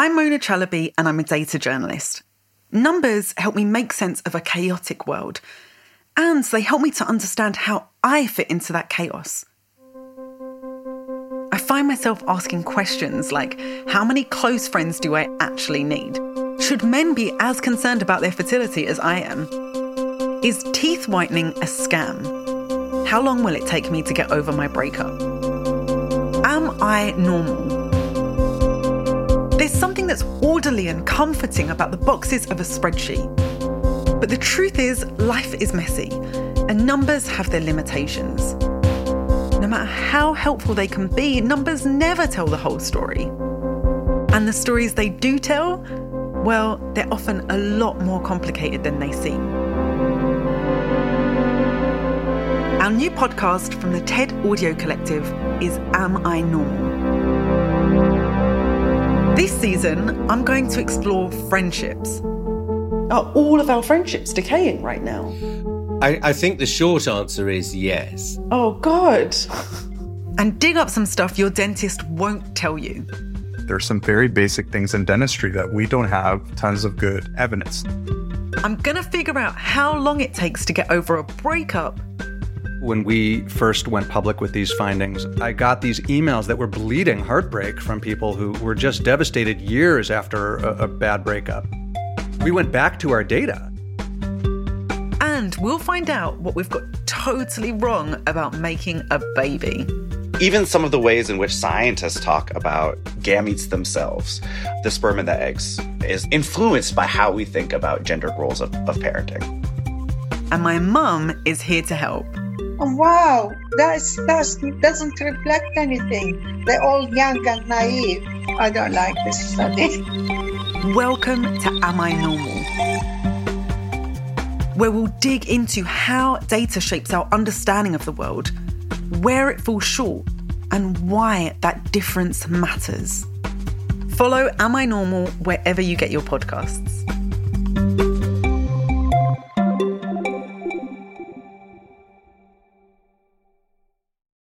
I'm Mona Chalabi and I'm a data journalist. Numbers help me make sense of a chaotic world, and they help me to understand how I fit into that chaos. I find myself asking questions like, how many close friends do I actually need? Should men be as concerned about their fertility as I am? Is teeth whitening a scam? How long will it take me to get over my breakup? Am I normal? There's something that's orderly and comforting about the boxes of a spreadsheet. But the truth is, life is messy, and numbers have their limitations. No matter how helpful they can be, numbers never tell the whole story. And the stories they do tell, well, they're often a lot more complicated than they seem. Our new podcast from the TED Audio Collective is Am I Normal? This season, I'm going to explore friendships. Are all of our friendships decaying right now? I think the short answer is yes. Oh, God. And dig up some stuff your dentist won't tell you. There are some very basic things in dentistry that we don't have tons of good evidence. I'm going to figure out how long it takes to get over a breakup. When we first went public with these findings, I got these emails that were bleeding heartbreak from people who were just devastated years after a bad breakup. We went back to our data. And we'll find out what we've got totally wrong about making a baby. Even some of the ways in which scientists talk about gametes themselves, the sperm and the eggs, is influenced by how we think about gender roles of parenting. And my mum is here to help. Oh, wow, that doesn't reflect anything. They're all young and naive. I don't like this study. Welcome to Am I Normal? Where we'll dig into how data shapes our understanding of the world, where it falls short, and why that difference matters. Follow Am I Normal wherever you get your podcasts.